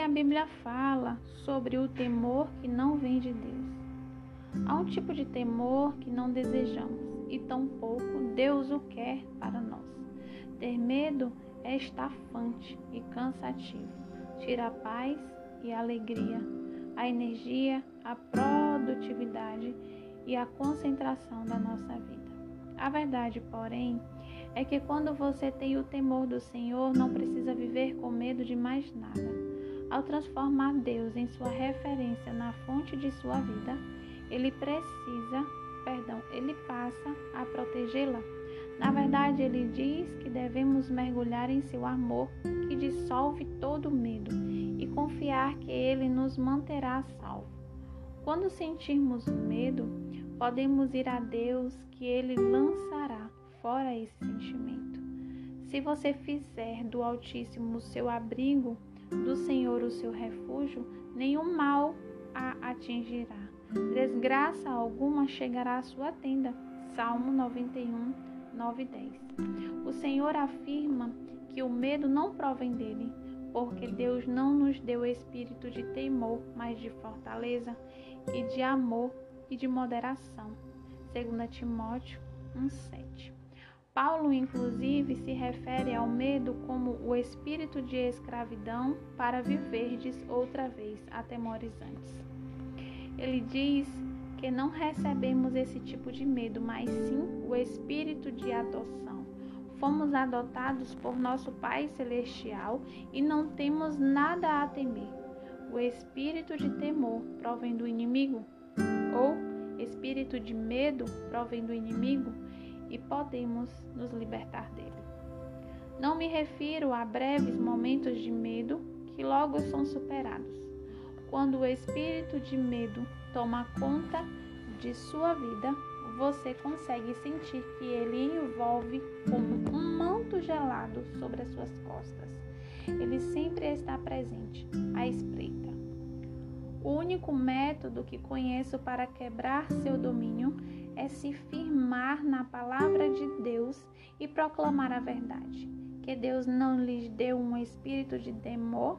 que a Bíblia fala sobre o temor que não vem de Deus. Há um tipo de temor que não desejamos e tampouco Deus o quer para nós. Ter medo é estafante e cansativo, tira a paz e a alegria, a energia, a produtividade e a concentração da nossa vida. A verdade, porém, é que quando você tem o temor do Senhor, não precisa viver com medo de mais nada. Ao transformar Deus em sua referência na fonte de sua vida, ele passa a protegê-la. Na verdade, ele diz que devemos mergulhar em seu amor, que dissolve todo medo, e confiar que ele nos manterá salvo. Quando sentirmos medo, podemos ir a Deus, que ele lançará fora esse sentimento. Se você fizer do Altíssimo o seu abrigo, do Senhor o seu refúgio, nenhum mal a atingirá. Desgraça alguma chegará à sua tenda. Salmo 91, 9 e 10. O Senhor afirma que o medo não provém dele, porque Deus não nos deu espírito de temor, mas de fortaleza e de amor e de moderação. 2 Timóteo 1,7. Paulo, inclusive, se refere ao medo como o espírito de escravidão para viverdes outra vez atemorizantes. Ele diz que não recebemos esse tipo de medo, mas sim o espírito de adoção. Fomos adotados por nosso Pai Celestial e não temos nada a temer. O espírito de temor provém do inimigo, ou espírito de medo provém do inimigo, e podemos nos libertar dele. Não me refiro a breves momentos de medo que logo são superados. Quando o espírito de medo toma conta de sua vida, você consegue sentir que ele envolve como um manto gelado sobre as suas costas. Ele sempre está presente, à espreita. O único método que conheço para quebrar seu domínio é se firmar na palavra de Deus e proclamar a verdade, que Deus não lhes deu um espírito de temor,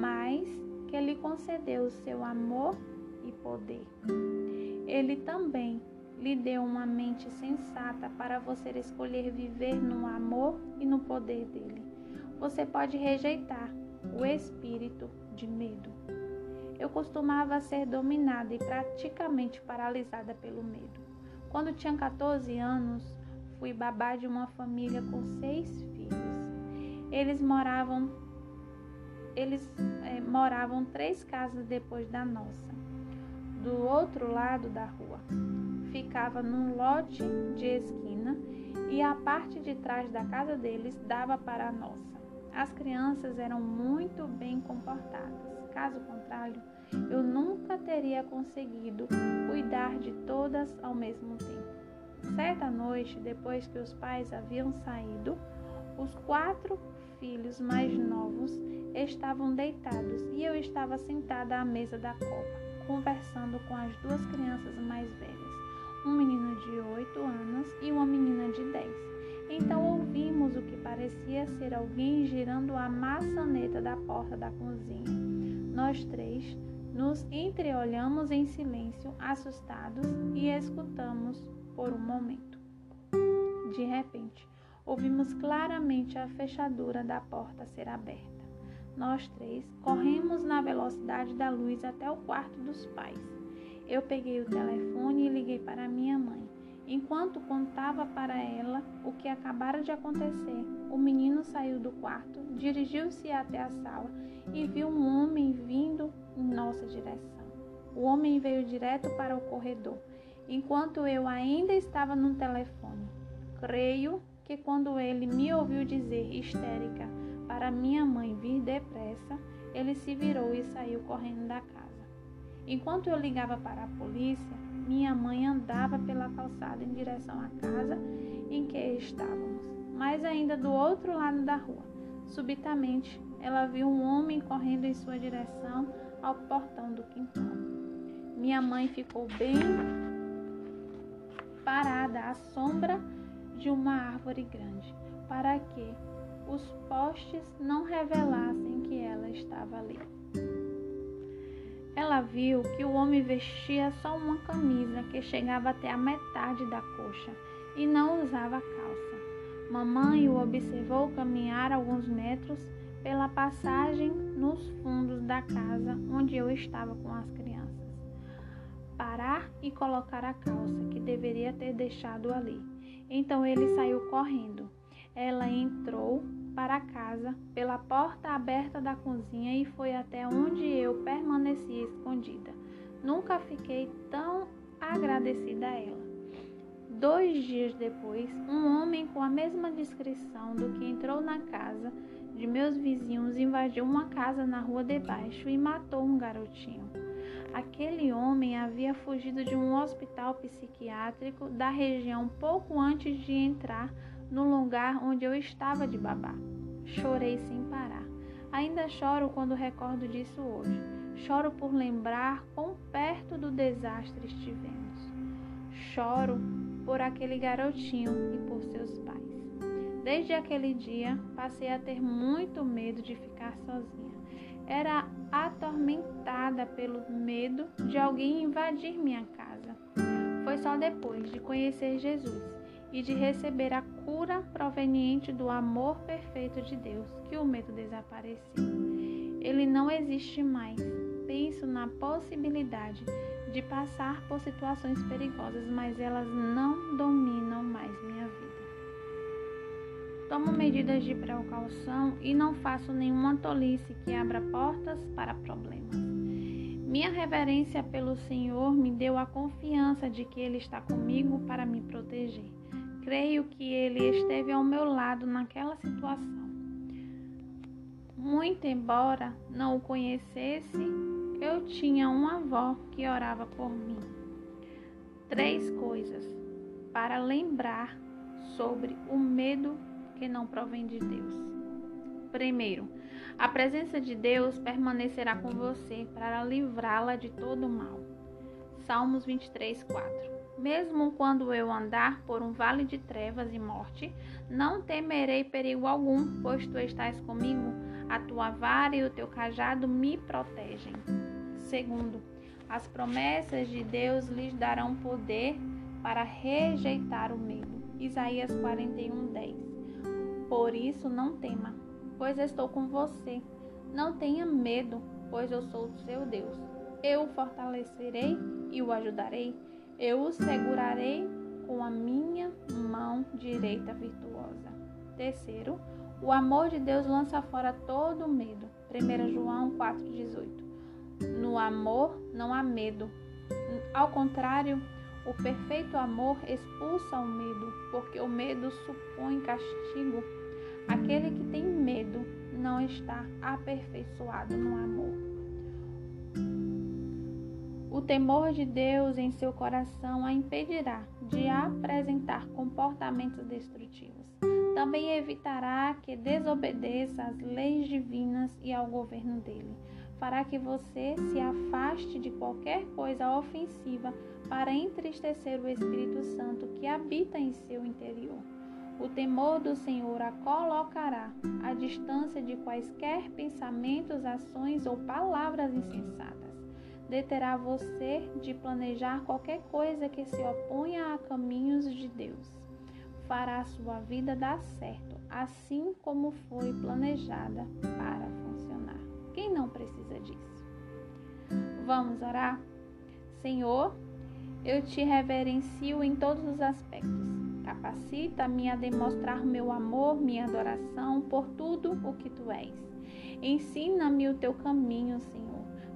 mas que lhe concedeu o seu amor e poder. Ele também lhe deu uma mente sensata para você escolher viver no amor e no poder dele. Você pode rejeitar o espírito de medo. Eu costumava ser dominada e praticamente paralisada pelo medo. Quando tinha 14 anos, fui babá de uma família com 6 filhos. Eles moravam 3 casas depois da nossa, do outro lado da rua. Ficava num lote de esquina e a parte de trás da casa deles dava para a nossa. As crianças eram muito bem comportadas. Caso contrário, eu nunca teria conseguido cuidar de todas ao mesmo tempo. Certa noite, depois que os pais haviam saído, os 4 filhos mais novos estavam deitados e eu estava sentada à mesa da copa, conversando com as 2 crianças mais velhas, um menino de 8 anos e uma menina de 10. Então ouvimos o que parecia ser alguém girando a maçaneta da porta da cozinha. Nós 3 nos entreolhamos em silêncio, assustados, e escutamos por um momento. De repente, ouvimos claramente a fechadura da porta ser aberta. Nós 3 corremos na velocidade da luz até o quarto dos pais. Eu peguei o telefone e liguei para minha mãe. Enquanto contava para ela o que acabara de acontecer, o menino saiu do quarto, dirigiu-se até a sala e viu um homem vindo em nossa direção. O homem veio direto para o corredor, enquanto eu ainda estava no telefone. Creio que quando ele me ouviu dizer histérica para minha mãe vir depressa, ele se virou e saiu correndo da casa. Enquanto eu ligava para a polícia, minha mãe andava pela calçada em direção à casa em que estávamos, mas ainda do outro lado da rua. Subitamente, ela viu um homem correndo em sua direção ao portão do quintal. Minha mãe ficou bem parada à sombra de uma árvore grande, para que os postes não revelassem que ela estava ali. Ela viu que o homem vestia só uma camisa que chegava até a metade da coxa e não usava calça. Mamãe o observou caminhar alguns metros pela passagem nos fundos da casa onde eu estava com as crianças. Parar e colocar a calça que deveria ter deixado ali. Então ele saiu correndo. Ela entrou para casa pela porta aberta da cozinha e foi até onde eu permaneci escondida. Nunca fiquei tão agradecida a ela. 2 dias depois, um homem com a mesma descrição do que entrou na casa de meus vizinhos invadiu uma casa na rua debaixo e matou um garotinho. Aquele homem havia fugido de um hospital psiquiátrico da região pouco antes de entrar no lugar onde eu estava de babá. Chorei sem parar. Ainda choro quando recordo disso hoje. Choro por lembrar quão perto do desastre estivemos. Choro por aquele garotinho e por seus pais. Desde aquele dia, passei a ter muito medo de ficar sozinha. Era atormentada pelo medo de alguém invadir minha casa. Foi só depois de conhecer Jesus e de receber a cura proveniente do amor perfeito de Deus, que o medo desapareceu. Ele não existe mais. Penso na possibilidade de passar por situações perigosas, mas elas não dominam mais minha vida. Tomo medidas de precaução e não faço nenhuma tolice que abra portas para problemas. Minha reverência pelo Senhor me deu a confiança de que Ele está comigo para me proteger. Creio que Ele esteve ao meu lado naquela situação. Muito embora não o conhecesse, eu tinha uma avó que orava por mim. 3 coisas para lembrar sobre o medo que não provém de Deus. Primeiro, a presença de Deus permanecerá com você para livrá-la de todo mal. Salmos 23:4. Mesmo quando eu andar por um vale de trevas e morte, não temerei perigo algum, pois tu estás comigo, a tua vara e o teu cajado me protegem. Segundo, as promessas de Deus lhes darão poder para rejeitar o medo. Isaías 41:10. Por isso não tema, pois estou com você. Não tenha medo, pois eu sou o seu Deus. Eu o fortalecerei e o ajudarei. Eu o segurarei com a minha mão direita virtuosa. Terceiro, o amor de Deus lança fora todo o medo. 1 João 4,18. No amor não há medo. Ao contrário, o perfeito amor expulsa o medo, porque o medo supõe castigo. Aquele que tem medo não está aperfeiçoado no amor. O temor de Deus em seu coração a impedirá de apresentar comportamentos destrutivos. Também evitará que desobedeça às leis divinas e ao governo dele. Fará que você se afaste de qualquer coisa ofensiva para entristecer o Espírito Santo que habita em seu interior. O temor do Senhor a colocará à distância de quaisquer pensamentos, ações ou palavras insensatas. Deterá você de planejar qualquer coisa que se oponha a caminhos de Deus. Fará sua vida dar certo, assim como foi planejada para funcionar. Quem não precisa disso? Vamos orar? Senhor, eu te reverencio em todos os aspectos. Capacita-me a demonstrar meu amor, minha adoração por tudo o que tu és. Ensina-me o teu caminho, Senhor,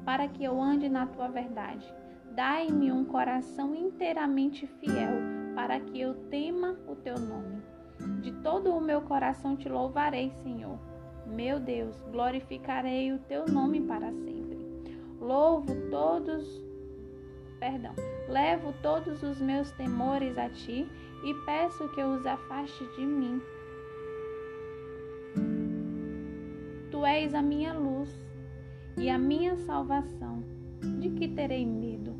para que eu ande na tua verdade. Dai-me um coração inteiramente fiel, para que eu tema o teu nome. De todo o meu coração te louvarei, Senhor. Meu Deus, glorificarei o teu nome para sempre. Levo todos os meus temores a ti e peço que os afaste de mim. Tu és a minha luz e a minha salvação. De que terei medo?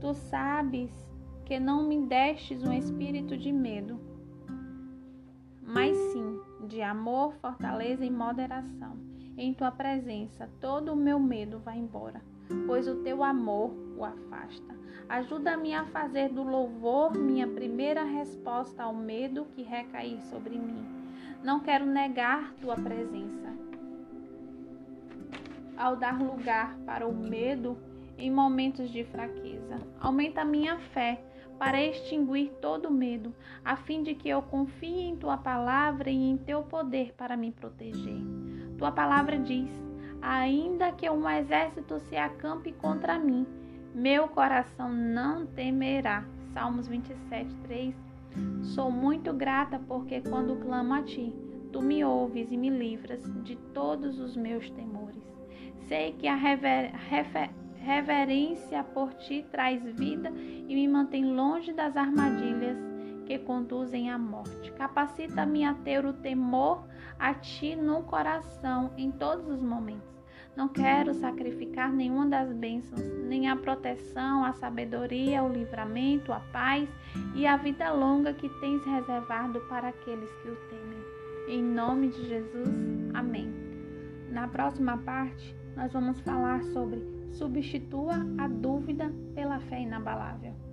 Tu sabes que não me destes um espírito de medo, mas sim de amor, fortaleza e moderação. Em tua presença, todo o meu medo vai embora, pois o teu amor o afasta. Ajuda-me a fazer do louvor minha primeira resposta ao medo que recair sobre mim. Não quero negar tua presença. Ao dar lugar para o medo em momentos de fraqueza, aumenta minha fé para extinguir todo medo, a fim de que eu confie em tua palavra e em teu poder para me proteger. Tua palavra diz: ainda que um exército se acampe contra mim, meu coração não temerá. Salmos 27:3. Sou muito grata porque quando clamo a ti, tu me ouves e me livras de todos os meus temores. Sei que a reverência por ti traz vida e me mantém longe das armadilhas que conduzem à morte. Capacita-me a ter o temor a ti no coração em todos os momentos. Não quero sacrificar nenhuma das bênçãos, nem a proteção, a sabedoria, o livramento, a paz e a vida longa que tens reservado para aqueles que o temem. Em nome de Jesus, amém. Na próxima parte, nós vamos falar sobre substitua a dúvida pela fé inabalável.